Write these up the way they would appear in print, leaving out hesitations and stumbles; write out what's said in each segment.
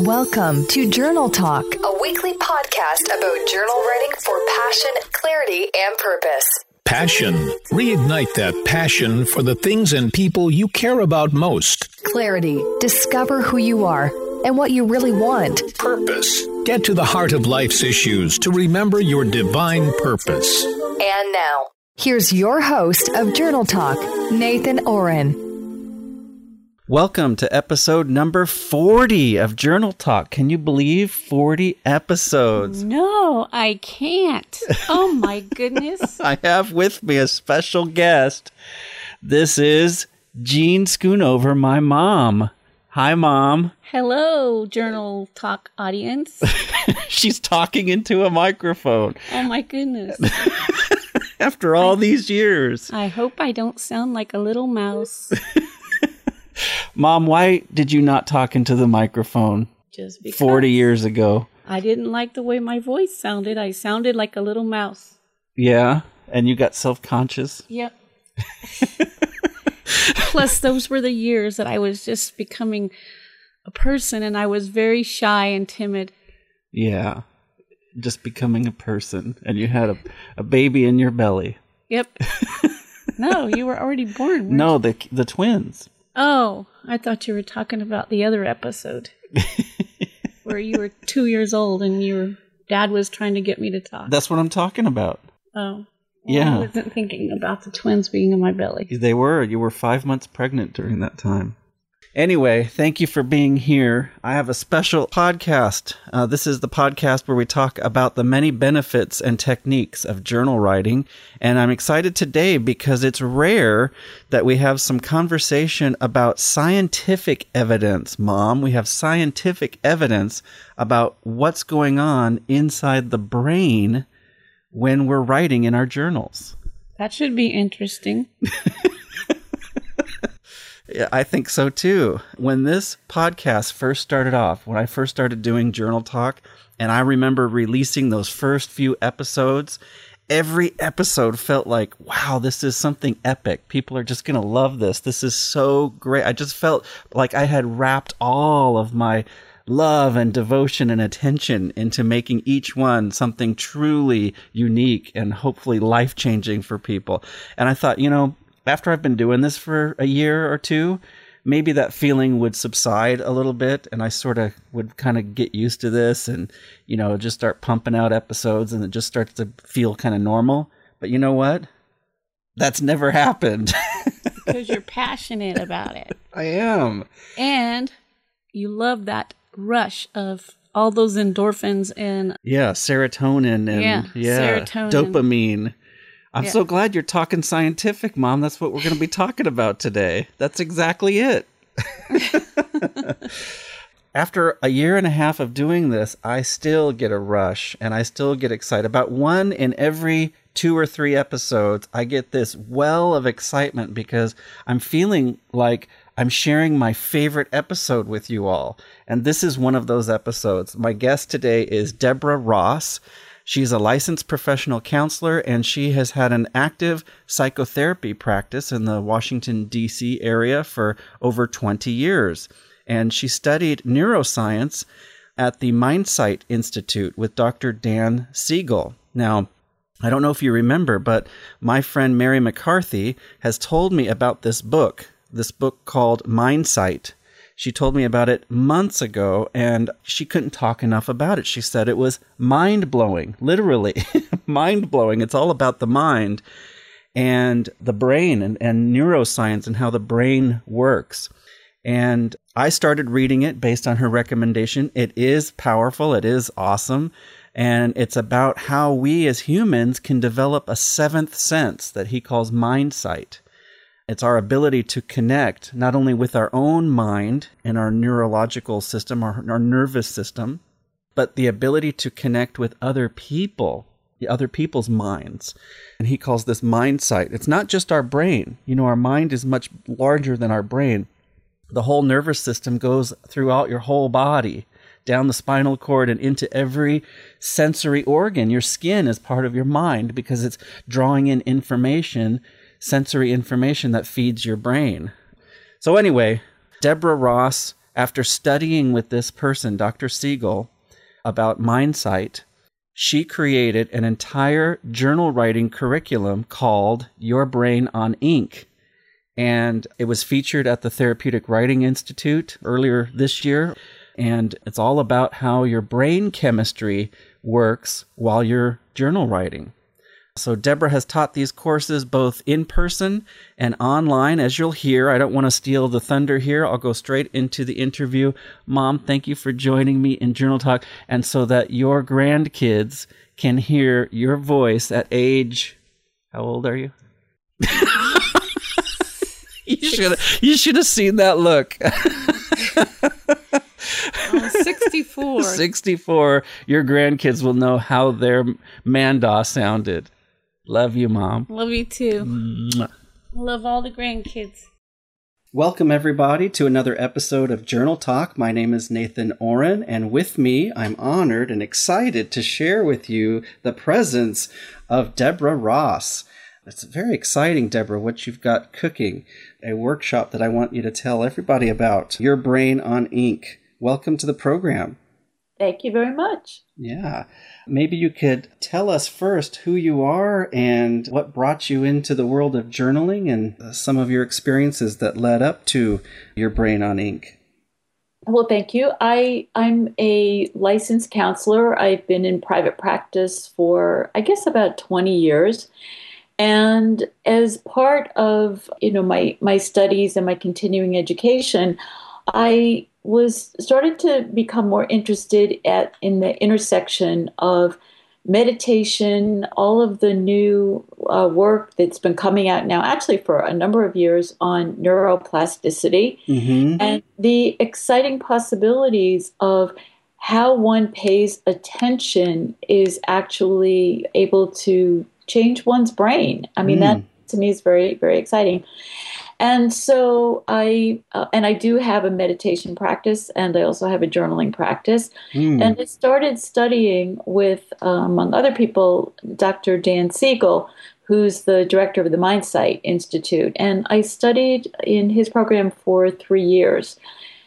Welcome to Journal Talk, a weekly podcast about journal writing for passion, clarity, and purpose. Passion. Reignite that passion for the things and people you care about most. Clarity. Discover who you are and what you really want. Purpose. Get to the heart of life's issues to remember your divine purpose. And now, here's your host of Journal Talk, Nathan Oren. Welcome to episode number 40 of Journal Talk. Can you believe 40 episodes? No, I can't. Oh my goodness. I have with me a special guest. This is Jean Schoonover, my mom. Hi, Mom. Hello, Journal Talk audience. She's talking into a microphone. Oh my goodness. After all these years. I hope I don't sound like a little mouse. Mom, why did you not talk into the microphone 40 years ago? I didn't like the way my voice sounded. I sounded like a little mouse. Yeah? And you got self-conscious? Yep. Plus, those were the years that I was just becoming a person, and I was very shy and timid. Yeah. Just becoming a person. And you had a baby in your belly. Yep. No, you were already born. No, the twins. Oh, I thought you were talking about the other episode where you were 2 years old and your dad was trying to get me to talk. That's what I'm talking about. Oh. Well, yeah. I wasn't thinking about the twins being in my belly. They were. You were 5 months pregnant during that time. Anyway, thank you for being here. I have a special podcast. This is the podcast where we talk about the many benefits and techniques of journal writing. And I'm excited today because it's rare that we have some conversation about scientific evidence, Mom. We have scientific evidence about what's going on inside the brain when we're writing in our journals. That should be interesting. Yeah, I think so too. When this podcast first started off, when I first started doing Journal Talk, and I remember releasing those first few episodes, every episode felt like, wow, this is something epic. People are just going to love this. This is so great. I just felt like I had wrapped all of my love and devotion and attention into making each one something truly unique and hopefully life-changing for people. And I thought, you know, after I've been doing this for a year or two, maybe that feeling would subside a little bit and I sort of would kind of get used to this and, you know, just start pumping out episodes and it just starts to feel kind of normal. But you know what? That's never happened. Because you're passionate about it. I am. And you love that rush of all those endorphins and... Yeah, serotonin and serotonin. Dopamine. I'm so glad you're talking scientific, Mom. That's what we're going to be talking about today. That's exactly it. After a year and a half of doing this, I still get a rush and I still get excited. About one in every 2 or 3 episodes, I get this well of excitement because I'm feeling like I'm sharing my favorite episode with you all. And this is one of those episodes. My guest today is Deborah Ross. She's a licensed professional counselor, and she has had an active psychotherapy practice in the Washington, D.C. area for over 20 years. And she studied neuroscience at the Mindsight Institute with Dr. Dan Siegel. Now, I don't know if you remember, but my friend Mary McCarthy has told me about this book called Mindsight. She told me about it months ago, and she couldn't talk enough about it. She said it was mind-blowing, literally mind-blowing. It's all about the mind and the brain and neuroscience and how the brain works. And I started reading it based on her recommendation. It is powerful. It is awesome. And it's about how we as humans can develop a seventh sense that he calls mindsight. It's our ability to connect not only with our own mind and our neurological system, our nervous system, but the ability to connect with other people, other people's minds. And he calls this mindsight. It's not just our brain. You know, our mind is much larger than our brain. The whole nervous system goes throughout your whole body, down the spinal cord and into every sensory organ. Your skin is part of your mind because it's drawing in information, sensory information that feeds your brain. So anyway, Deborah Ross after studying with this person, Dr. Siegel, about Mindsight, she created an entire journal writing curriculum called Your Brain on Ink. And it was featured at the Therapeutic Writing Institute earlier this year. And it's all about how your brain chemistry works while you're journal writing. So Deborah has taught these courses both in person and online. As you'll hear, I don't want to steal the thunder here. I'll go straight into the interview. Mom, thank you for joining me in Journal Talk, and so that your grandkids can hear your voice at age... How old are you? You should have seen that look. 64. 64. Your grandkids will know how their mandaw sounded. Love you, Mom. Love you, too. Mwah. Love all the grandkids. Welcome, everybody, to another episode of Journal Talk. My name is Nathan Oren, and with me, I'm honored and excited to share with you the presence of Deborah Ross. It's very exciting, Deborah, what you've got cooking, a workshop that I want you to tell everybody about, Your Brain on Ink. Welcome to the program. Thank you very much. Yeah. Maybe you could tell us first who you are and what brought you into the world of journaling and some of your experiences that led up to Your Brain on Ink. Well, thank you. I'm a licensed counselor. I've been in private practice for, I guess, about 20 years. And as part of, my studies and my continuing education, I started to become more interested in the intersection of meditation, all of the new work that's been coming out now, actually for a number of years, on neuroplasticity, and the exciting possibilities of how one pays attention is actually able to change one's brain. That to me is very, very exciting. And so I do have a meditation practice, and I also have a journaling practice. And I started studying with, among other people, Dr. Dan Siegel, who's the director of the Mindsight Institute. And I studied in his program for 3 years.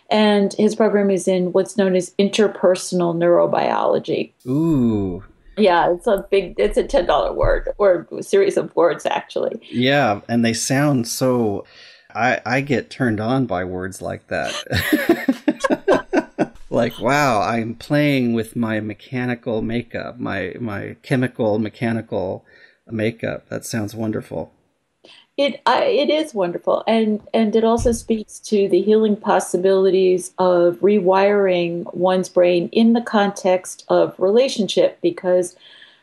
And his program is in what's known as interpersonal neurobiology. Ooh. Yeah, it's a $10 word, or a series of words, actually. Yeah, and they sound so, I get turned on by words like that. Like, wow, I'm playing with my mechanical makeup, my chemical mechanical makeup. That sounds wonderful. It is wonderful, and it also speaks to the healing possibilities of rewiring one's brain in the context of relationship, because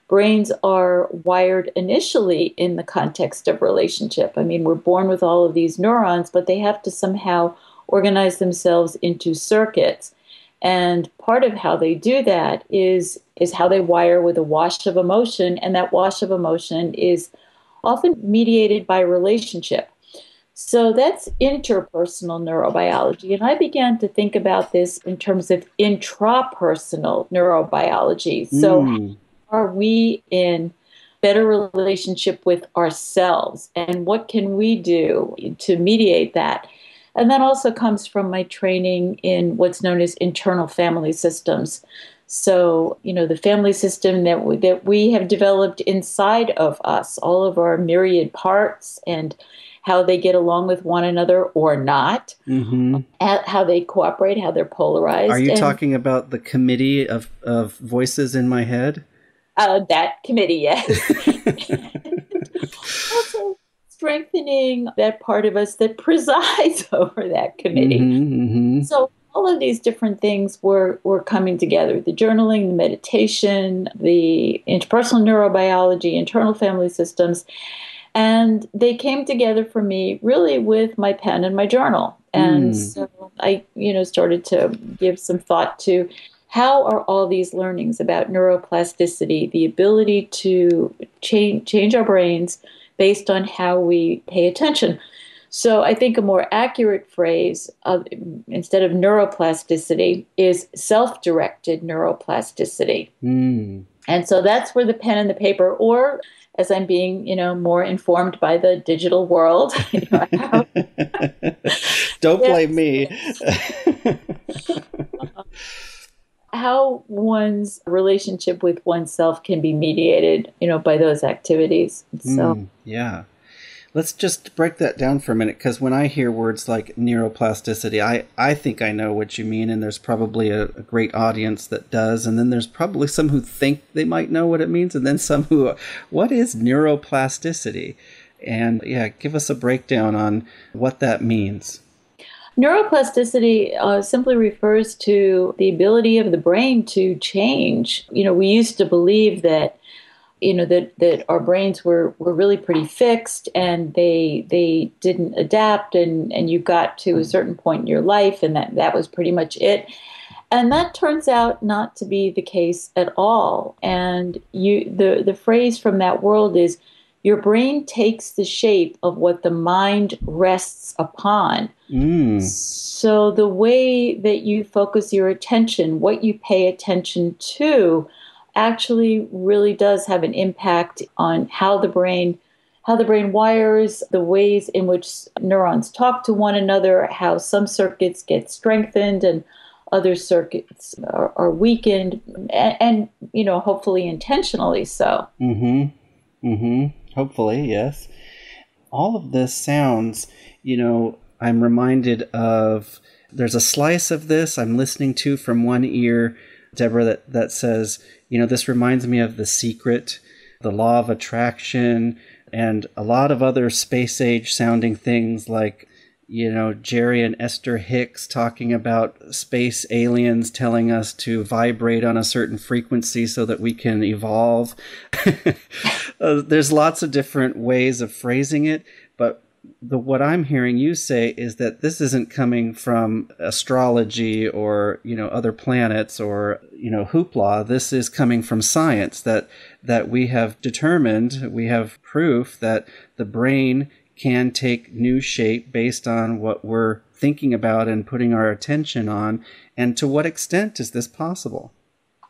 brains are wired initially in the context of relationship. We're born with all of these neurons, but they have to somehow organize themselves into circuits. And part of how they do that is how they wire with a wash of emotion, and that wash of emotion is often mediated by relationship. So that's interpersonal neurobiology. And I began to think about this in terms of intrapersonal neurobiology. So are we in better relationship with ourselves? And what can we do to mediate that? And that also comes from my training in what's known as internal family systems. So, the family system that we have developed inside of us, all of our myriad parts and how they get along with one another or not, how they cooperate, how they're polarized. Are you talking about the committee of voices in my head? That committee, yes. Also strengthening that part of us that presides over that committee. So all of these different things were coming together, the journaling, the meditation, the interpersonal neurobiology, internal family systems. And they came together for me really with my pen and my journal. And so I, started to give some thought to how are all these learnings about neuroplasticity, the ability to change our brains based on how we pay attention. So I think a more accurate phrase instead of neuroplasticity is self-directed neuroplasticity. And so that's where the pen and the paper, or as I'm being, more informed by the digital world. Don't blame me. How one's relationship with oneself can be mediated, you know, by those activities. So yeah. Let's just break that down for a minute, because when I hear words like neuroplasticity, I think I know what you mean, and there's probably a great audience that does, and then there's probably some who think they might know what it means, and then some who, what is neuroplasticity? And yeah, give us a breakdown on what that means. Neuroplasticity simply refers to the ability of the brain to change. You know, we used to believe that that our brains were really pretty fixed and they didn't adapt, and you got to a certain point in your life and that was pretty much it. And that turns out not to be the case at all. And the phrase from that world is, your brain takes the shape of what the mind rests upon. So the way that you focus your attention, what you pay attention to, actually really does have an impact on how the brain wires, the ways in which neurons talk to one another, how some circuits get strengthened and other circuits are weakened, and you know, hopefully intentionally so. Hopefully, yes. All of this sounds, you know, I'm reminded of, there's a slice of this I'm listening to from one ear, Deborah, that says, you know, this reminds me of The Secret, the Law of Attraction, and a lot of other space-age sounding things like, you know, Jerry and Esther Hicks talking about space aliens telling us to vibrate on a certain frequency so that we can evolve. There's lots of different ways of phrasing it, but what I'm hearing you say is that this isn't coming from astrology or, you know, other planets or, you know, hoopla. This is coming from science, that we have determined, we have proof that the brain can take new shape based on what we're thinking about and putting our attention on. And to what extent is this possible?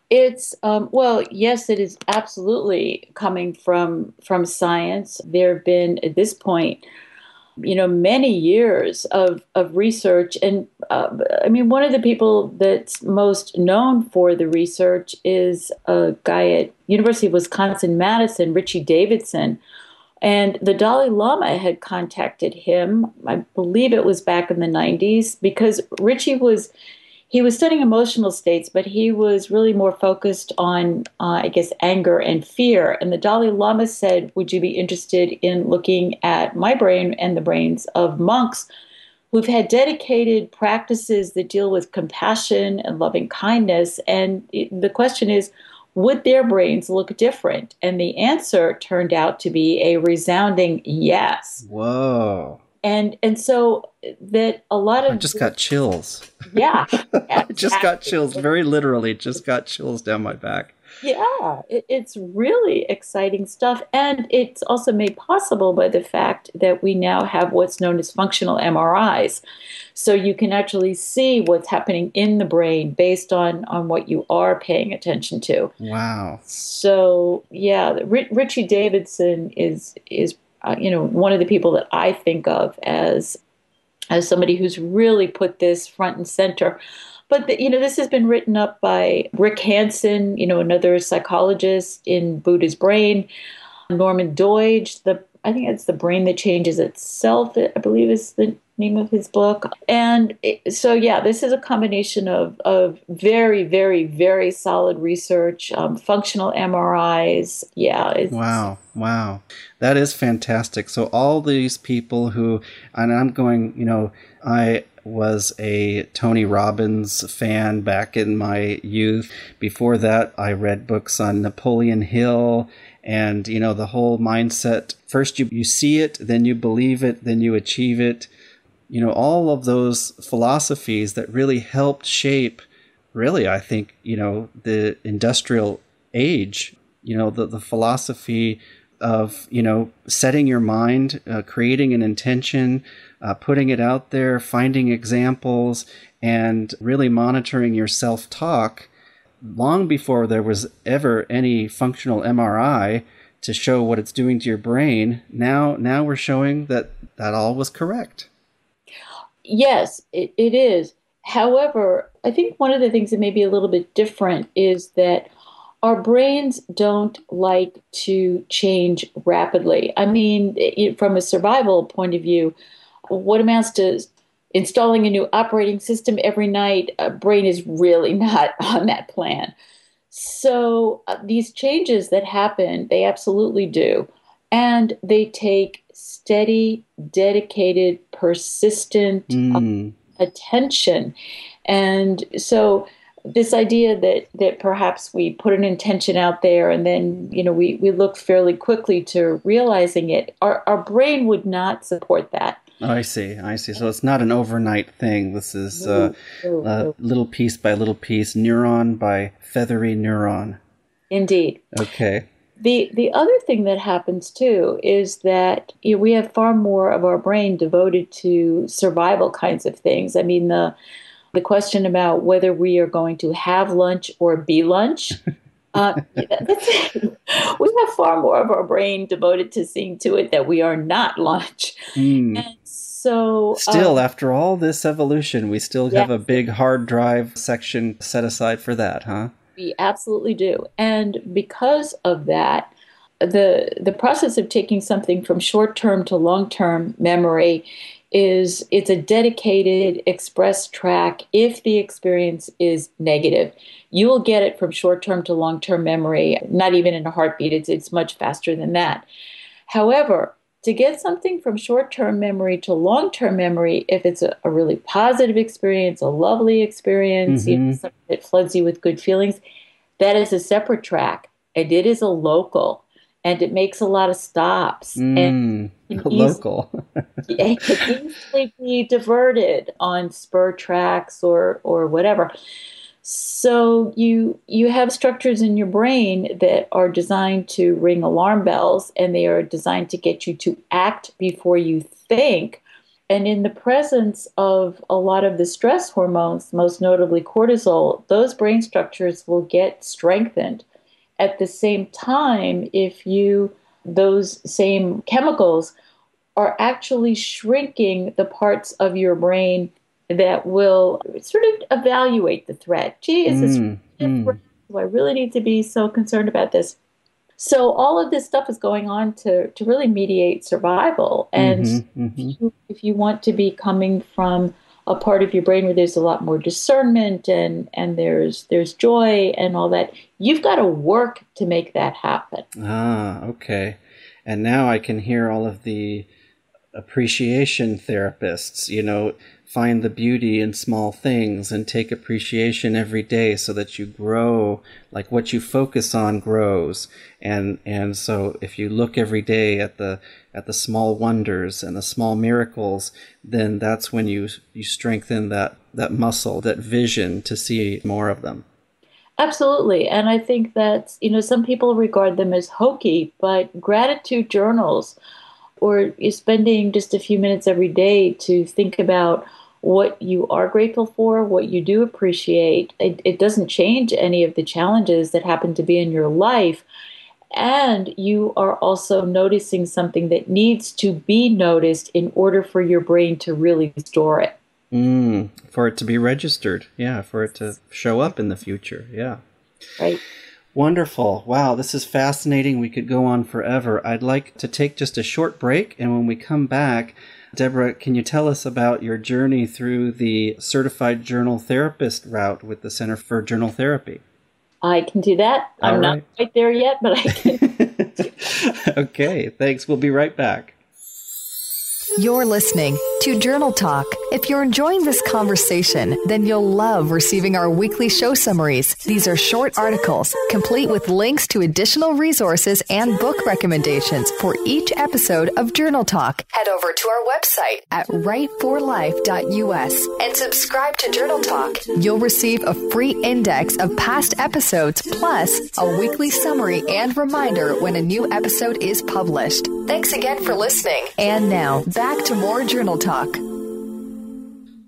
It's, well, yes, it is absolutely coming from science. There have been, at this point, you know, many years of research. And I mean, one of the people that's most known for the research is a guy at University of Wisconsin-Madison, Richie Davidson. And the Dalai Lama had contacted him, I believe it was back in the 90s, because Richie was studying emotional states, but he was really more focused on, I guess, anger and fear. And the Dalai Lama said, would you be interested in looking at my brain and the brains of monks who've had dedicated practices that deal with compassion and loving kindness? And the question is, would their brains look different? And the answer turned out to be a resounding yes. Whoa. And so that a lot of... I just got chills. Yeah. I just got chills, very literally, just got chills down my back. Yeah, it's really exciting stuff. And it's also made possible by the fact that we now have what's known as functional MRIs. So you can actually see what's happening in the brain based on what you are paying attention to. Wow. So, yeah, Richie Davidson is you know, one of the people that I think of as somebody who's really put this front and center. But, you know, this has been written up by Rick Hanson, you know, another psychologist in Buddha's brain, Norman Doidge, I think it's The Brain That Changes Itself, I believe is the name of his book. And so, yeah, this is a combination of very, very, very solid research, functional MRIs. Yeah. Wow. That is fantastic. So all these people who, and I'm going, you know, I was a Tony Robbins fan back in my youth. Before that, I read books on Napoleon Hill and, you know, the whole mindset. First you see it, then you believe it, then you achieve it. You know, all of those philosophies that really helped shape, really, I think, you know, the industrial age, you know, the philosophy of, you know, setting your mind, creating an intention, putting it out there, finding examples, and really monitoring your self-talk long before there was ever any functional MRI to show what it's doing to your brain. Now we're showing that all was correct. Yes, it is. However, I think one of the things that may be a little bit different is that our brains don't like to change rapidly. I mean, from a survival point of view, what amounts to installing a new operating system every night, a brain is really not on that plan. So these changes that happen, they absolutely do. And they take steady, dedicated, persistent attention. And so this idea that perhaps we put an intention out there and then, we look fairly quickly to realizing it, our brain would not support that. Oh, I see. So it's not an overnight thing. This is little piece by little piece, neuron by feathery neuron. Indeed. Okay. The other thing that happens, too, is that we have far more of our brain devoted to survival kinds of things. I mean, the question about whether we are going to have lunch or be lunch, we have far more of our brain devoted to seeing to it that we are not lunch. And so, still, after all this evolution, we still have a big hard drive section set aside for that, huh? We absolutely do. And because of that, the process of taking something from short-term to long-term memory is it's a dedicated express track. If the experience is negative, you will get it from short-term to long-term memory, not even in a heartbeat. It's much faster than that. However, to get something from short-term memory to long-term memory, if it's a really positive experience, a lovely experience, something that floods you with good feelings, that is a separate track, and it is a local, and it makes a lot of stops. And local. It can easily be diverted on spur tracks or whatever. So you have structures in your brain that are designed to ring alarm bells, and they are designed to get you to act before you think. And in the presence of a lot of the stress hormones, most notably cortisol, those brain structures will get strengthened. At the same time, if those same chemicals are actually shrinking the parts of your brain that will sort of evaluate the threat. Gee, is this really a threat? Do I really need to be so concerned about this? So all of this stuff is going on to really mediate survival. And if you want to be coming from a part of your brain where there's a lot more discernment and there's joy and all that, you've got to work to make that happen. Ah, okay. And now I can hear all of the appreciation therapists, find the beauty in small things and take appreciation every day so that you grow, like what you focus on grows. And so if you look every day at the small wonders and the small miracles, then that's when you strengthen that muscle, that vision to see more of them. Absolutely. And I think that, some people regard them as hokey, but gratitude journals or spending just a few minutes every day to think about what you are grateful for, what you do appreciate. It doesn't change any of the challenges that happen to be in your life. And you are also noticing something that needs to be noticed in order for your brain to really store it. For it to be registered. Yeah, for it to show up in the future. Yeah. Right. Wonderful. Wow, this is fascinating. We could go on forever. I'd like to take just a short break, and when we come back, Deborah, can you tell us about your journey through the certified journal therapist route with the Center for Journal Therapy? I can do that. I'm not quite there yet, but I can. Okay, thanks. We'll be right back. You're listening to Journal Talk. If you're enjoying this conversation, then you'll love receiving our weekly show summaries. These are short articles, complete with links to additional resources and book recommendations for each episode of Journal Talk. Head over to our website at writeforlife.us and subscribe to Journal Talk. You'll receive a free index of past episodes, plus a weekly summary and reminder when a new episode is published. Thanks again for listening. And now, back to more Journal Talk.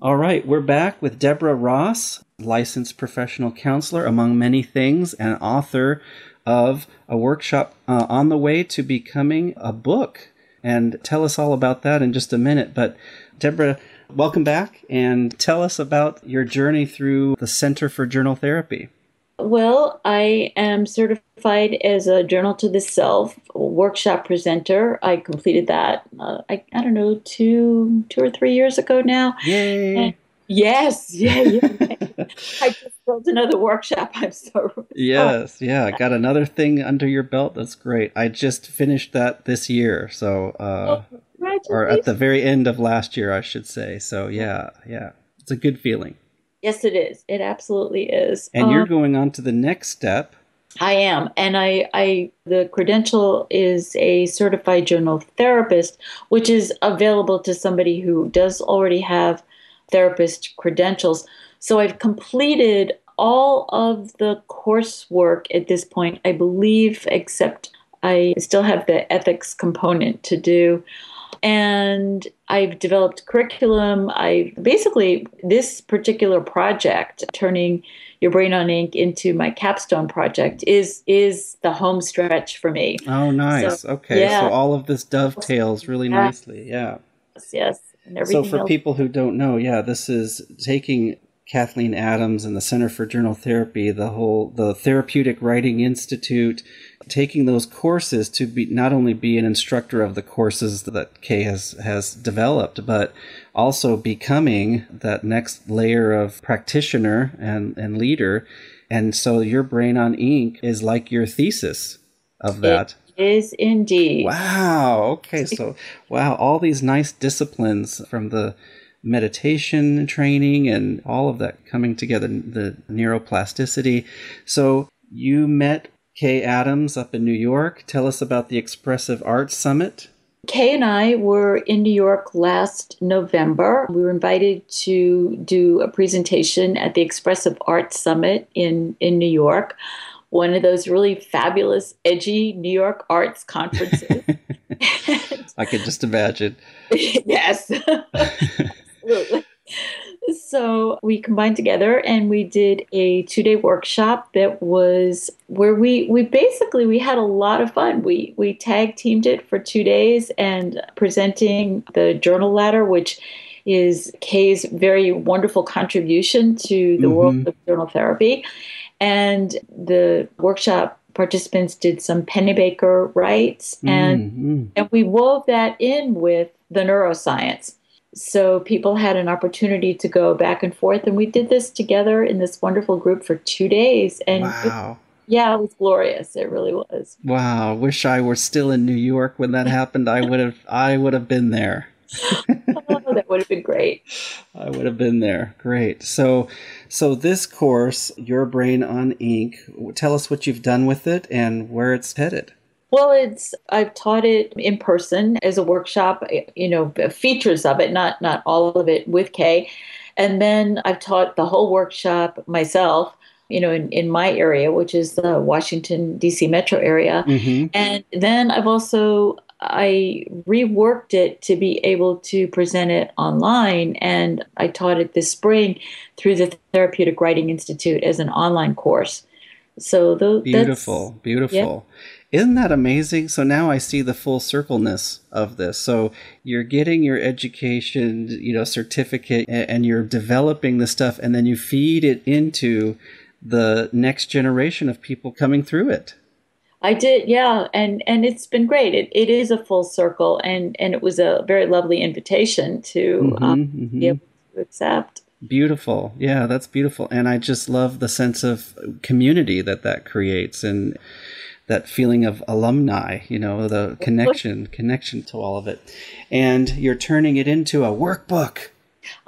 All right, we're back with Deborah Ross, licensed professional counselor, among many things, and author of a workshop on the way to becoming a book. And tell us all about that in just a minute. But Deborah, Welcome back, and tell us about your journey through the Center for Journal Therapy. Well, I am certified as a Journal to the Self workshop presenter. I completed that, I don't know, two or three years ago now. Yay! And yes. Yeah. I just built another workshop. I'm so... Yes. Yeah. Got another thing under your belt. That's great. I just finished that this year. So, or at the very end of last year, I should say. So yeah. It's a good feeling. Yes, it is. It absolutely is. And you're going on to the next step. I am. And the credential is a certified journal therapist, which is available to somebody who does already have therapist credentials. So I've completed all of the coursework at this point, I believe, except I still have the ethics component to do. And I've developed curriculum. I basically, this particular project, turning Your Brain on Ink into my capstone project, is the home stretch for me. Oh, nice. So, okay. Yeah. So all of this dovetails really nicely. Yeah. Yes. So for people who don't know, this is taking Kathleen Adams and the Center for Journal Therapy, the Therapeutic Writing Institute, taking those courses to be not only be an instructor of the courses that Kay has developed, but also becoming that next layer of practitioner and leader. And so Your Brain on Ink is like your thesis of that. Is indeed. Wow. Okay. So, all these nice disciplines from the meditation training and all of that coming together, the neuroplasticity. So you met Kay Adams up in New York. Tell us about the Expressive Arts Summit. Kay and I were in New York last November. We were invited to do a presentation at the Expressive Arts Summit in New York. One of those really fabulous, edgy New York arts conferences. I could just imagine. Yes, absolutely. So we combined together and we did a 2-day workshop that was where we had a lot of fun. We tag teamed it for 2 days and presenting the journal ladder, which is Kay's very wonderful contribution to the world of journal therapy. And the workshop participants did some Pennebaker rights, and we wove that in with the neuroscience. So people had an opportunity to go back and forth, and we did this together in this wonderful group for 2 days. And wow. It was glorious. It really was. Wow. I wish I were still in New York when that happened. I would have been there. Oh, that would have been great. I would have been there. Great. So this course, Your Brain on Ink, tell us what you've done with it and where it's headed. Well, I've taught it in person as a workshop, features of it, not all of it with Kay. And then I've taught the whole workshop myself, in my area, which is the Washington, D.C. metro area. Mm-hmm. And then I've also... I reworked it to be able to present it online, and I taught it this spring through the Therapeutic Writing Institute as an online course. So beautiful. Yeah. Isn't that amazing? So now I see the full circleness of this. So you're getting your education, certificate, and you're developing the stuff, and then you feed it into the next generation of people coming through it. I did, yeah, and it's been great. It is a full circle, and it was a very lovely invitation to be able to accept. Beautiful. Yeah, that's beautiful. And I just love the sense of community that creates and that feeling of alumni, the connection to all of it. And you're turning it into a workbook.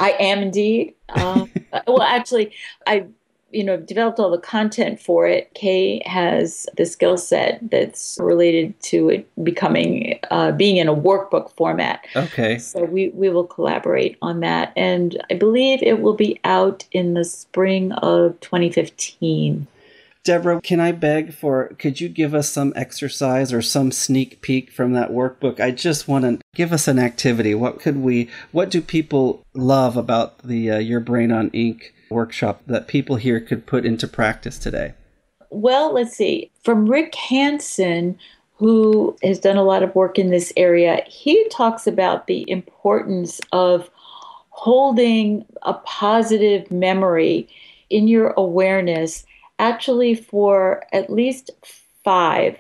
I am indeed. Well, actually, developed all the content for it. Kay has the skill set that's related to it becoming, being in a workbook format. Okay. So we will collaborate on that. And I believe it will be out in the spring of 2015. Deborah, can I beg could you give us some exercise or some sneak peek from that workbook? I just want to give us an activity. What do people love about the Your Brain on Ink workshop that people here could put into practice today? Well, let's see. From Rick Hanson, who has done a lot of work in this area, he talks about the importance of holding a positive memory in your awareness actually for at least 5,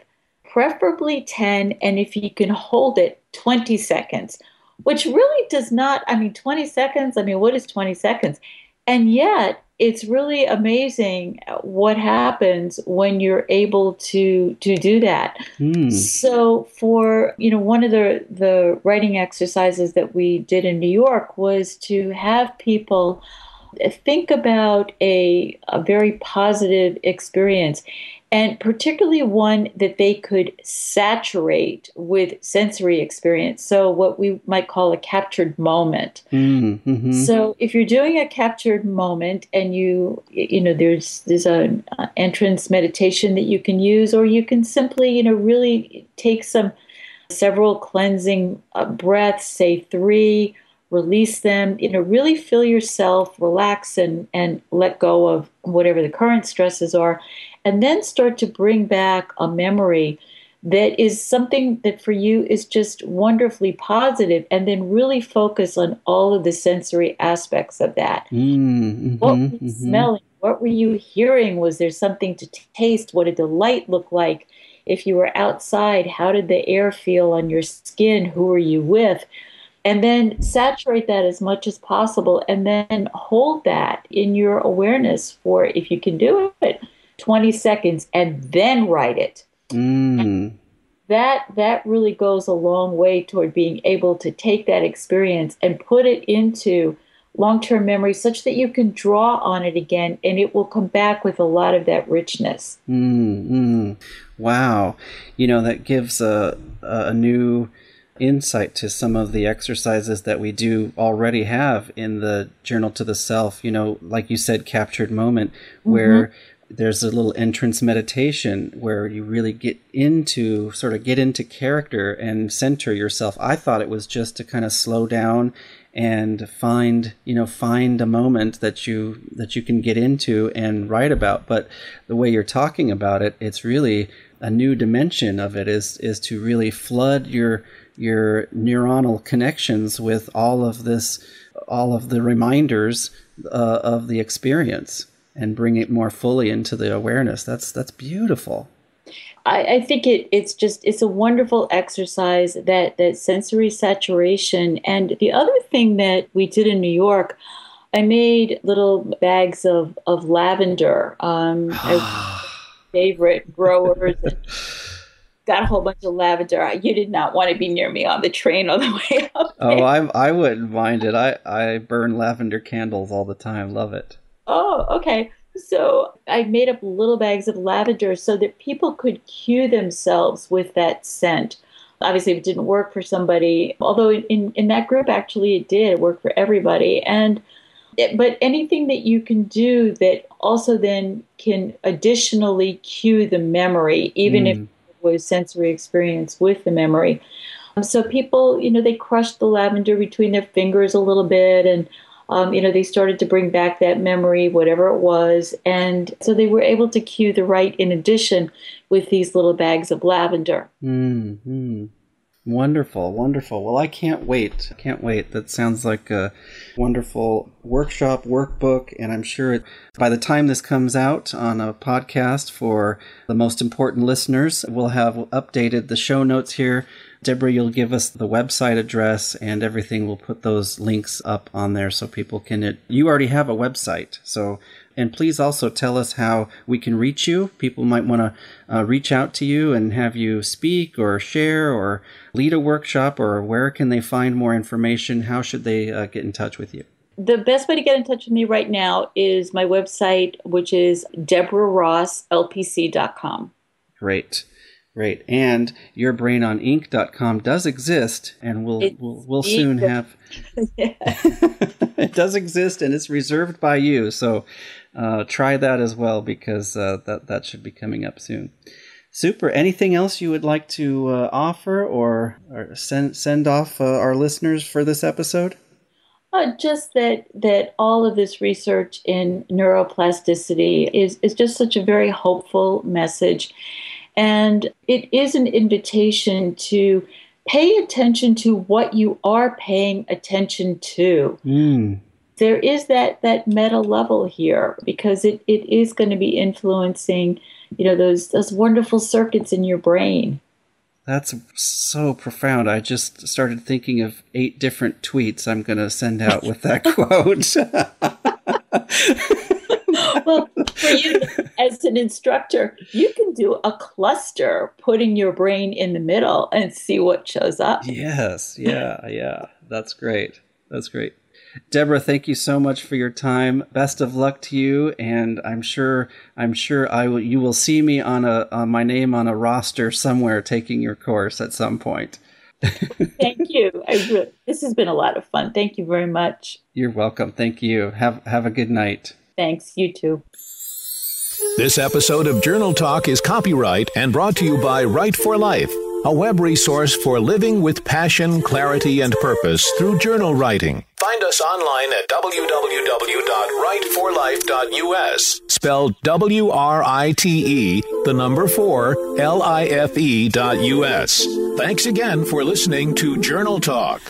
preferably 10, and if you can hold it, 20 seconds, which really does not, 20 seconds, what is 20 seconds? And yet, it's really amazing what happens when you're able to do that. So for, one of the writing exercises that we did in New York was to have people think about a very positive experience, and particularly one that they could saturate with sensory experience. So what we might call a captured moment. Mm-hmm. So if you're doing a captured moment and you there's an entrance meditation that you can use, or you can simply, really take several cleansing breaths, say 3, release them, really feel yourself, relax and let go of whatever the current stresses are. And then start to bring back a memory that is something that for you is just wonderfully positive, and then really focus on all of the sensory aspects of that. Mm-hmm, what were you smelling? What were you hearing? Was there something to taste? What did the light look like? If you were outside, how did the air feel on your skin? Who were you with? And then saturate that as much as possible, and then hold that in your awareness for, if you can do it, 20 seconds, and then write it. Mm. That really goes a long way toward being able to take that experience and put it into long-term memory such that you can draw on it again, and it will come back with a lot of that richness. Wow. That gives a new insight to some of the exercises that we do already have in the Journal to the Self, like you said, captured moment, where there's a little entrance meditation where you really get into character and center yourself. I thought it was just to kind of slow down and find a moment that you can get into and write about. But the way you're talking about it, it's really a new dimension of it is to really flood your neuronal connections with all of the reminders of the experience, and bring it more fully into the awareness. That's beautiful. I think it's a wonderful exercise, that sensory saturation. And the other thing that we did in New York, I made little bags of lavender. Favorite growers. Got a whole bunch of lavender. You did not want to be near me on the train on the way up there. Oh, I wouldn't mind it. I burn lavender candles all the time. Love it. Oh, okay. So I made up little bags of lavender so that people could cue themselves with that scent. Obviously, it didn't work for somebody, although in that group, actually, it did work for everybody. But anything that you can do that also then can additionally cue the memory, even if it was sensory experience with the memory. So people, they crushed the lavender between their fingers a little bit, and they started to bring back that memory, whatever it was. And so they were able to cue the right in addition with these little bags of lavender. Mm-hmm. Wonderful, wonderful. Well, I can't wait. That sounds like a wonderful workshop, workbook. And I'm sure by the time this comes out on a podcast for the most important listeners, we'll have updated the show notes here. Deborah, you'll give us the website address and everything. We'll put those links up on there so people can. You already have a website, so. And please also tell us how we can reach you. People might want to reach out to you and have you speak or share or lead a workshop, or where can they find more information? How should they get in touch with you? The best way to get in touch with me right now is my website, which is DeborahRossLPC.com. Great. Great. And YourBrainOnInk.com does exist, and we'll soon have it does exist, and it's reserved by you. So try that as well, because that should be coming up soon. Super. Anything else you would like to offer or send off our listeners for this episode? Just that all of this research in neuroplasticity is just such a very hopeful message. And it is an invitation to pay attention to what you are paying attention to. There is that meta level here, because it is going to be influencing, those wonderful circuits in your brain. That's so profound. I just started thinking of 8 different tweets I'm going to send out with that quote. Well, for you as an instructor, you can do a cluster, putting your brain in the middle and see what shows up. Yes. Yeah. That's great. Deborah, thank you so much for your time. Best of luck to you, and I'm sure I will. You will see me on my name on a roster somewhere taking your course at some point. Thank you. This has been a lot of fun. Thank you very much. You're welcome. Thank you. Have a good night. Thanks. You too. This episode of Journal Talk is copyright and brought to you by Write for Life, a web resource for living with passion, clarity, and purpose through journal writing. Find us online at www.writeforlife.us, spelled WRITE, 4, LIFE.us. Thanks again for listening to Journal Talk.